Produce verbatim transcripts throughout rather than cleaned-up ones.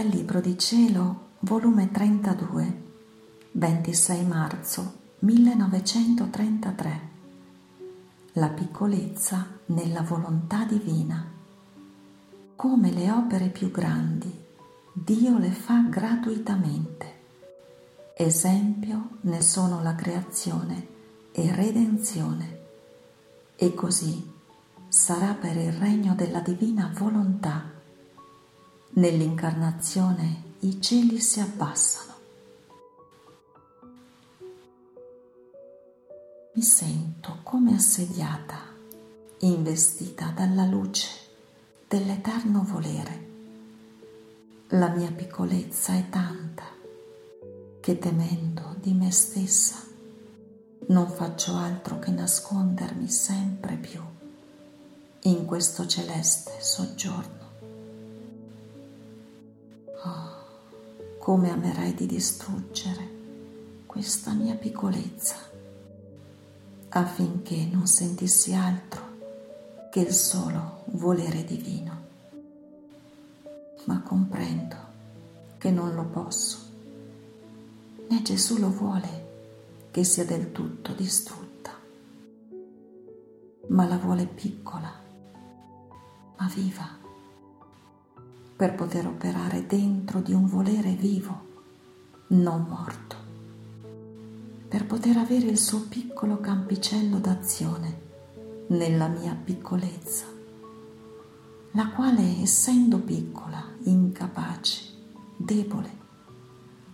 dal Libro di Cielo, volume trentadue, ventisei marzo millenovecentotrentatré. La piccolezza nella volontà divina. Come le opere più grandi, Dio le fa gratuitamente. Esempio ne sono la creazione e redenzione, e così sarà per il regno della divina volontà. Nell'incarnazione i cieli si abbassano. Mi sento come assediata, investita dalla luce dell'eterno volere. La mia piccolezza è tanta che, temendo di me stessa, non faccio altro che nascondermi sempre più in questo celeste soggiorno. Oh, come amerei di distruggere questa mia piccolezza, affinché non sentissi altro che il solo volere divino. Ma comprendo che non lo posso, né Gesù lo vuole che sia del tutto distrutta, ma la vuole piccola, ma viva, per poter operare dentro di un volere vivo, non morto, per poter avere il suo piccolo campicello d'azione nella mia piccolezza, la quale, essendo piccola, incapace, debole,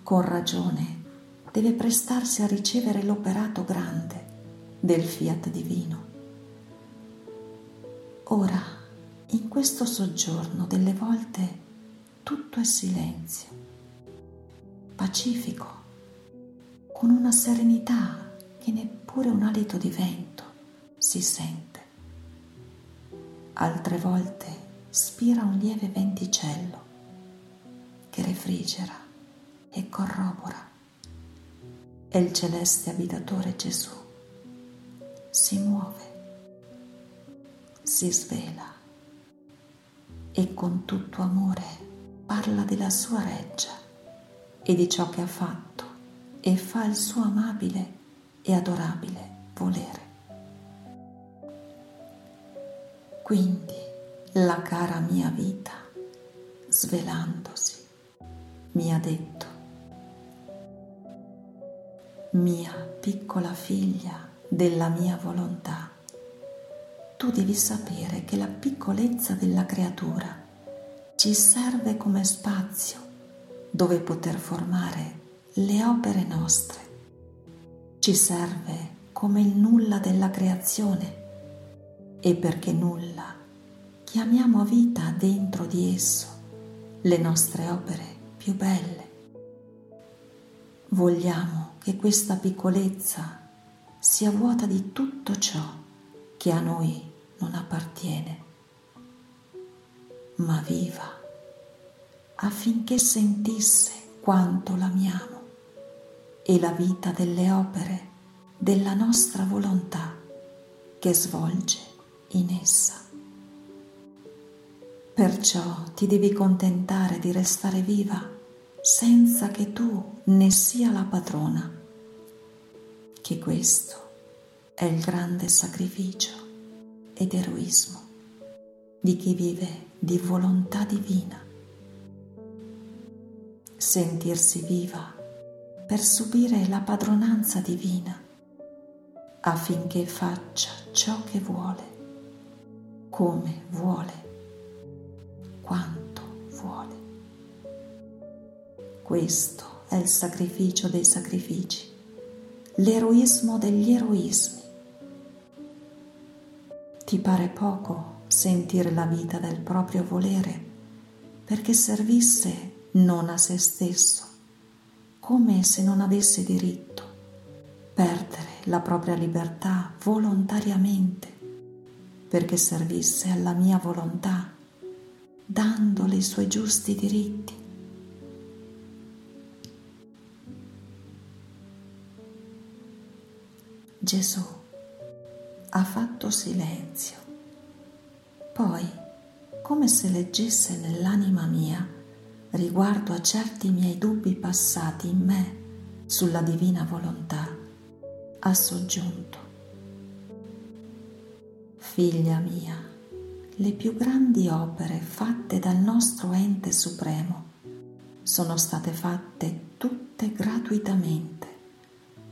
con ragione deve prestarsi a ricevere l'operato grande del fiat divino. Ora, in questo soggiorno delle volte tutto è silenzio, pacifico, con una serenità che neppure un alito di vento si sente. Altre volte spira un lieve venticello che refrigera e corrobora. E il celeste abitatore Gesù si muove, si svela, e con tutto amore parla della sua reggia e di ciò che ha fatto e fa il suo amabile e adorabile volere. Quindi la cara mia vita, svelandosi, mi ha detto: mia piccola figlia della mia volontà, tu devi sapere che la piccolezza della creatura ci serve come spazio dove poter formare le opere nostre, ci serve come il nulla della creazione, e perché nulla chiamiamo a vita dentro di esso le nostre opere più belle. Vogliamo che questa piccolezza sia vuota di tutto ciò che a noi non appartiene, ma viva, affinché sentisse quanto l'amiamo e la vita delle opere della nostra volontà che svolge in essa. Perciò ti devi contentare di restare viva senza che tu ne sia la padrona, che questo è il grande sacrificio ed eroismo di chi vive di volontà divina. Sentirsi viva per subire la padronanza divina, affinché faccia ciò che vuole, come vuole, quanto vuole. Questo è il sacrificio dei sacrifici, l'eroismo degli eroismi. Ti pare poco sentire la vita del proprio volere perché servisse non a se stesso, come se non avesse diritto perdere la propria libertà volontariamente perché servisse alla mia volontà, dandole i suoi giusti diritti. Gesù ha fatto silenzio, poi, come se leggesse nell'anima mia, riguardo a certi miei dubbi passati in me sulla divina volontà, ha soggiunto: figlia mia, le più grandi opere fatte dal nostro ente supremo sono state fatte tutte gratuitamente,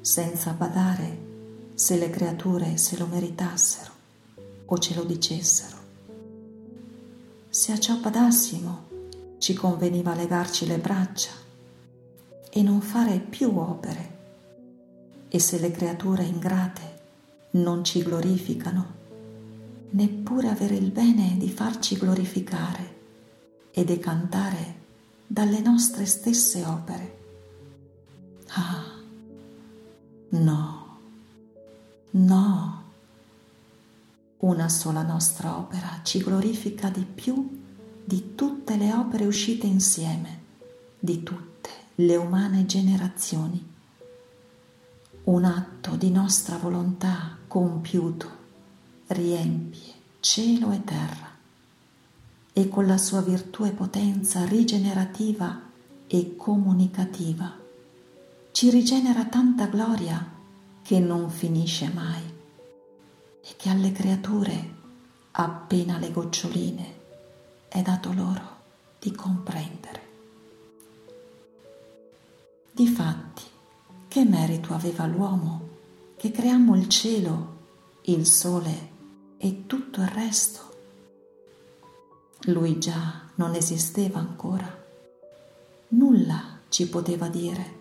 senza badare se le creature se lo meritassero o ce lo dicessero. Se a ciò badassimo, ci conveniva legarci le braccia e non fare più opere, e se le creature ingrate non ci glorificano, neppure avere il bene di farci glorificare e decantare dalle nostre stesse opere. Ah, no, no, una sola nostra opera ci glorifica di più di tutte le opere uscite insieme, di tutte le umane generazioni. Un atto di nostra volontà compiuto riempie cielo e terra, e con la sua virtù e potenza rigenerativa e comunicativa ci rigenera tanta gloria che non finisce mai e che alle creature, appena le goccioline, è dato loro di comprendere. Difatti, che merito aveva l'uomo che creammo il cielo, il sole e tutto il resto? Lui già non esisteva ancora, nulla ci poteva dire,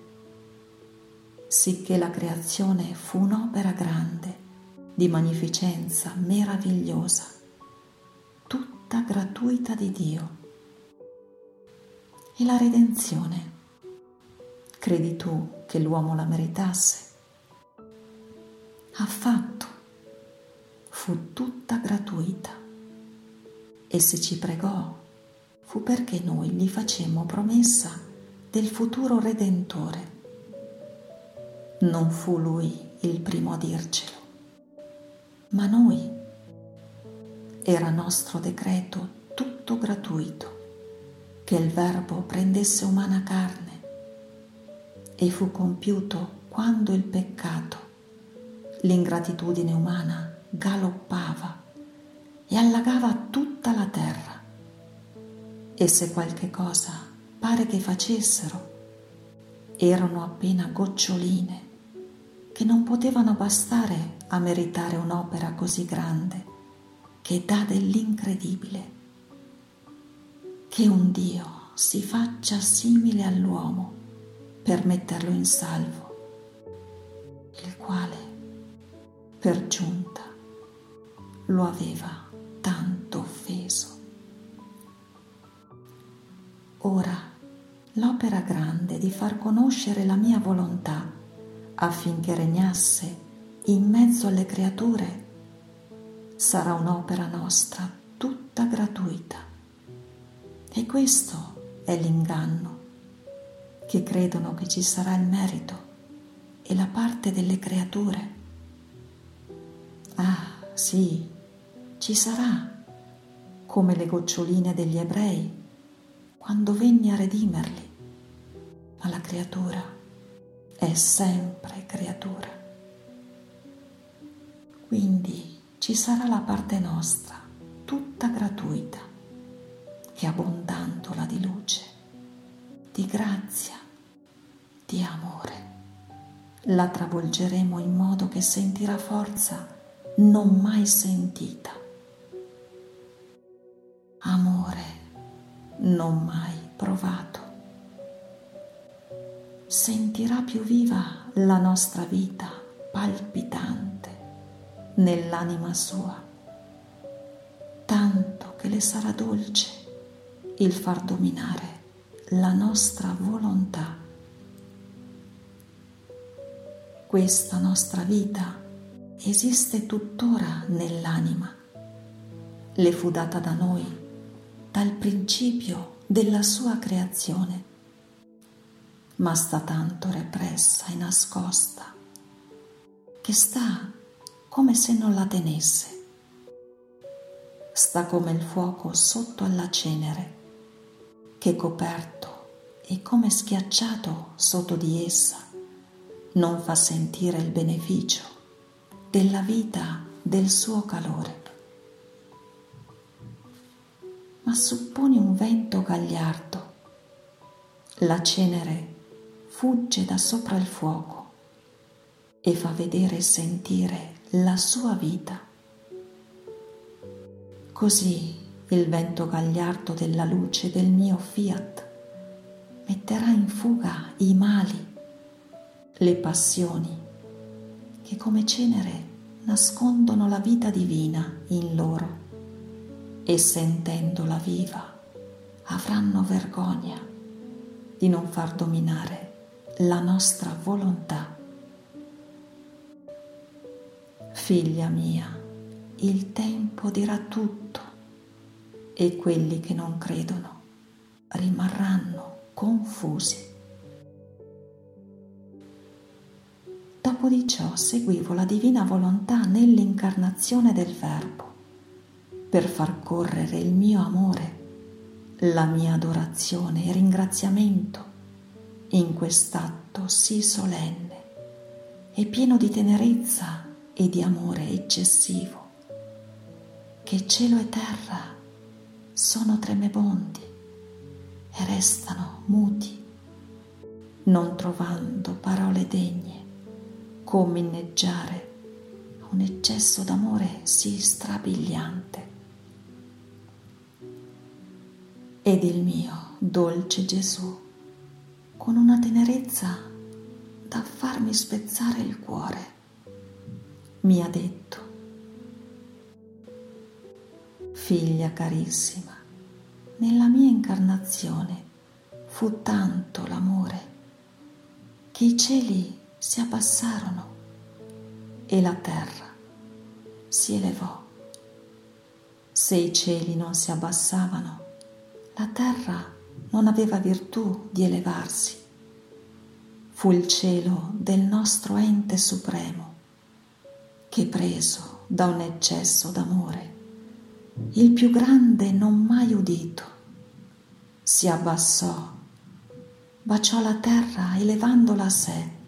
sicché la creazione fu un'opera grande, di magnificenza meravigliosa, tutta gratuita di Dio. E la redenzione, credi tu che l'uomo la meritasse? Affatto. Fu tutta gratuita, e se ci pregò fu perché noi gli facemmo promessa del futuro Redentore. Non fu lui il primo a dircelo, ma noi. Era nostro decreto tutto gratuito che il Verbo prendesse umana carne, e fu compiuto quando il peccato, l'ingratitudine umana, galoppava e allagava tutta la terra, e se qualche cosa pare che facessero, erano appena goccioline che non potevano bastare a meritare un'opera così grande che dà dell'incredibile. Che un Dio si faccia simile all'uomo per metterlo in salvo, il quale, per giunta, lo aveva tanto offeso. Ora l'opera grande di far conoscere la mia volontà, affinché regnasse in mezzo alle creature, sarà un'opera nostra tutta gratuita. E questo è l'inganno, che credono che ci sarà il merito e la parte delle creature. Ah, sì, ci sarà, come le goccioline degli ebrei quando venni a redimerli, ma la creatura è sempre creatura. Quindi ci sarà la parte nostra tutta gratuita, che abbondandola di luce, di grazia, di amore, la travolgeremo in modo che sentirà forza non mai sentita, amore non mai provato. Sentirà più viva la nostra vita palpitante nell'anima sua, tanto che le sarà dolce il far dominare la nostra volontà. Questa nostra vita esiste tuttora nell'anima, le fu data da noi dal principio della sua creazione, ma sta tanto repressa e nascosta che sta come se non la tenesse, sta come il fuoco sotto alla cenere, che coperto è come schiacciato sotto di essa, non fa sentire il beneficio della vita, del suo calore. Ma supponi un vento gagliardo, la cenere fugge da sopra il fuoco e fa vedere e sentire la sua vita. Così il vento gagliardo della luce del mio fiat metterà in fuga i mali, le passioni che come cenere nascondono la vita divina in loro e, sentendola viva, avranno vergogna di non far dominare la nostra volontà. Figlia mia, il tempo dirà tutto e quelli che non credono rimarranno confusi. Dopo di ciò seguivo la divina volontà nell'incarnazione del Verbo per far correre il mio amore, la mia adorazione e ringraziamento in quest'atto sì solenne e pieno di tenerezza e di amore eccessivo, che cielo e terra sono tremebondi e restano muti, non trovando parole degne come inneggiare a un eccesso d'amore sì strabiliante. Ed il mio dolce Gesù, con una tenerezza da farmi spezzare il cuore, mi ha detto: figlia carissima, nella mia incarnazione fu tanto l'amore che i cieli si abbassarono e la terra si elevò. Se i cieli non si abbassavano, la terra non aveva virtù di elevarsi. Fu il cielo del nostro ente supremo che, preso da un eccesso d'amore, il più grande non mai udito, si abbassò, baciò la terra elevandola a sé,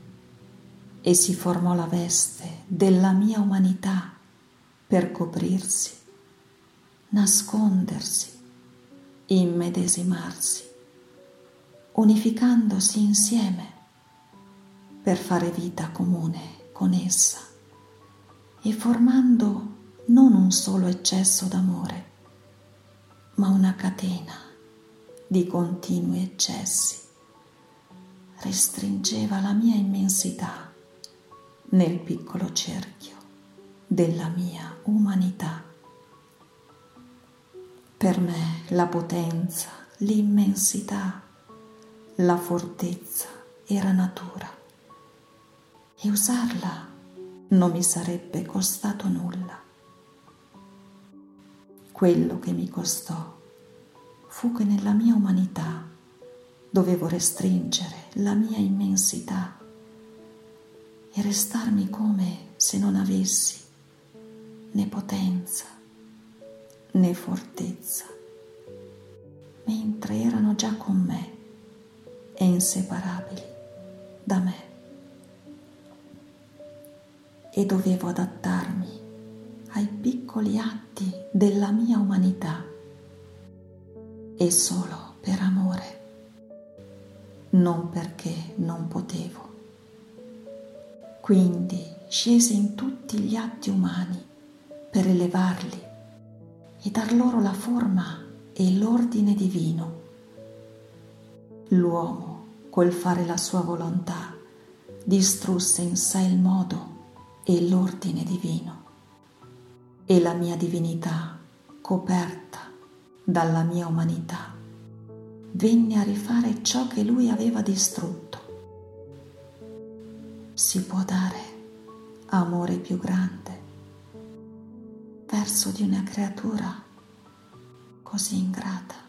e si formò la veste della mia umanità per coprirsi, nascondersi, immedesimarsi, unificandosi insieme per fare vita comune con essa e formando non un solo eccesso d'amore, ma una catena di continui eccessi. Restringeva la mia immensità nel piccolo cerchio della mia umanità. Per me la potenza, l'immensità, la fortezza era natura e usarla non mi sarebbe costato nulla. Quello che mi costò fu che nella mia umanità dovevo restringere la mia immensità e restarmi come se non avessi né potenza né fortezza, mentre erano già con me e inseparabili da me. E dovevo adattarmi ai piccoli atti della mia umanità e solo per amore, non perché non potevo. Quindi scesi in tutti gli atti umani per elevarli e dar loro la forma e l'ordine divino. L'uomo, col fare la sua volontà, distrusse in sé il modo e l'ordine divino, e la mia divinità, coperta dalla mia umanità, venne a rifare ciò che lui aveva distrutto. Si può dare amore più grande verso di una creatura così ingrata?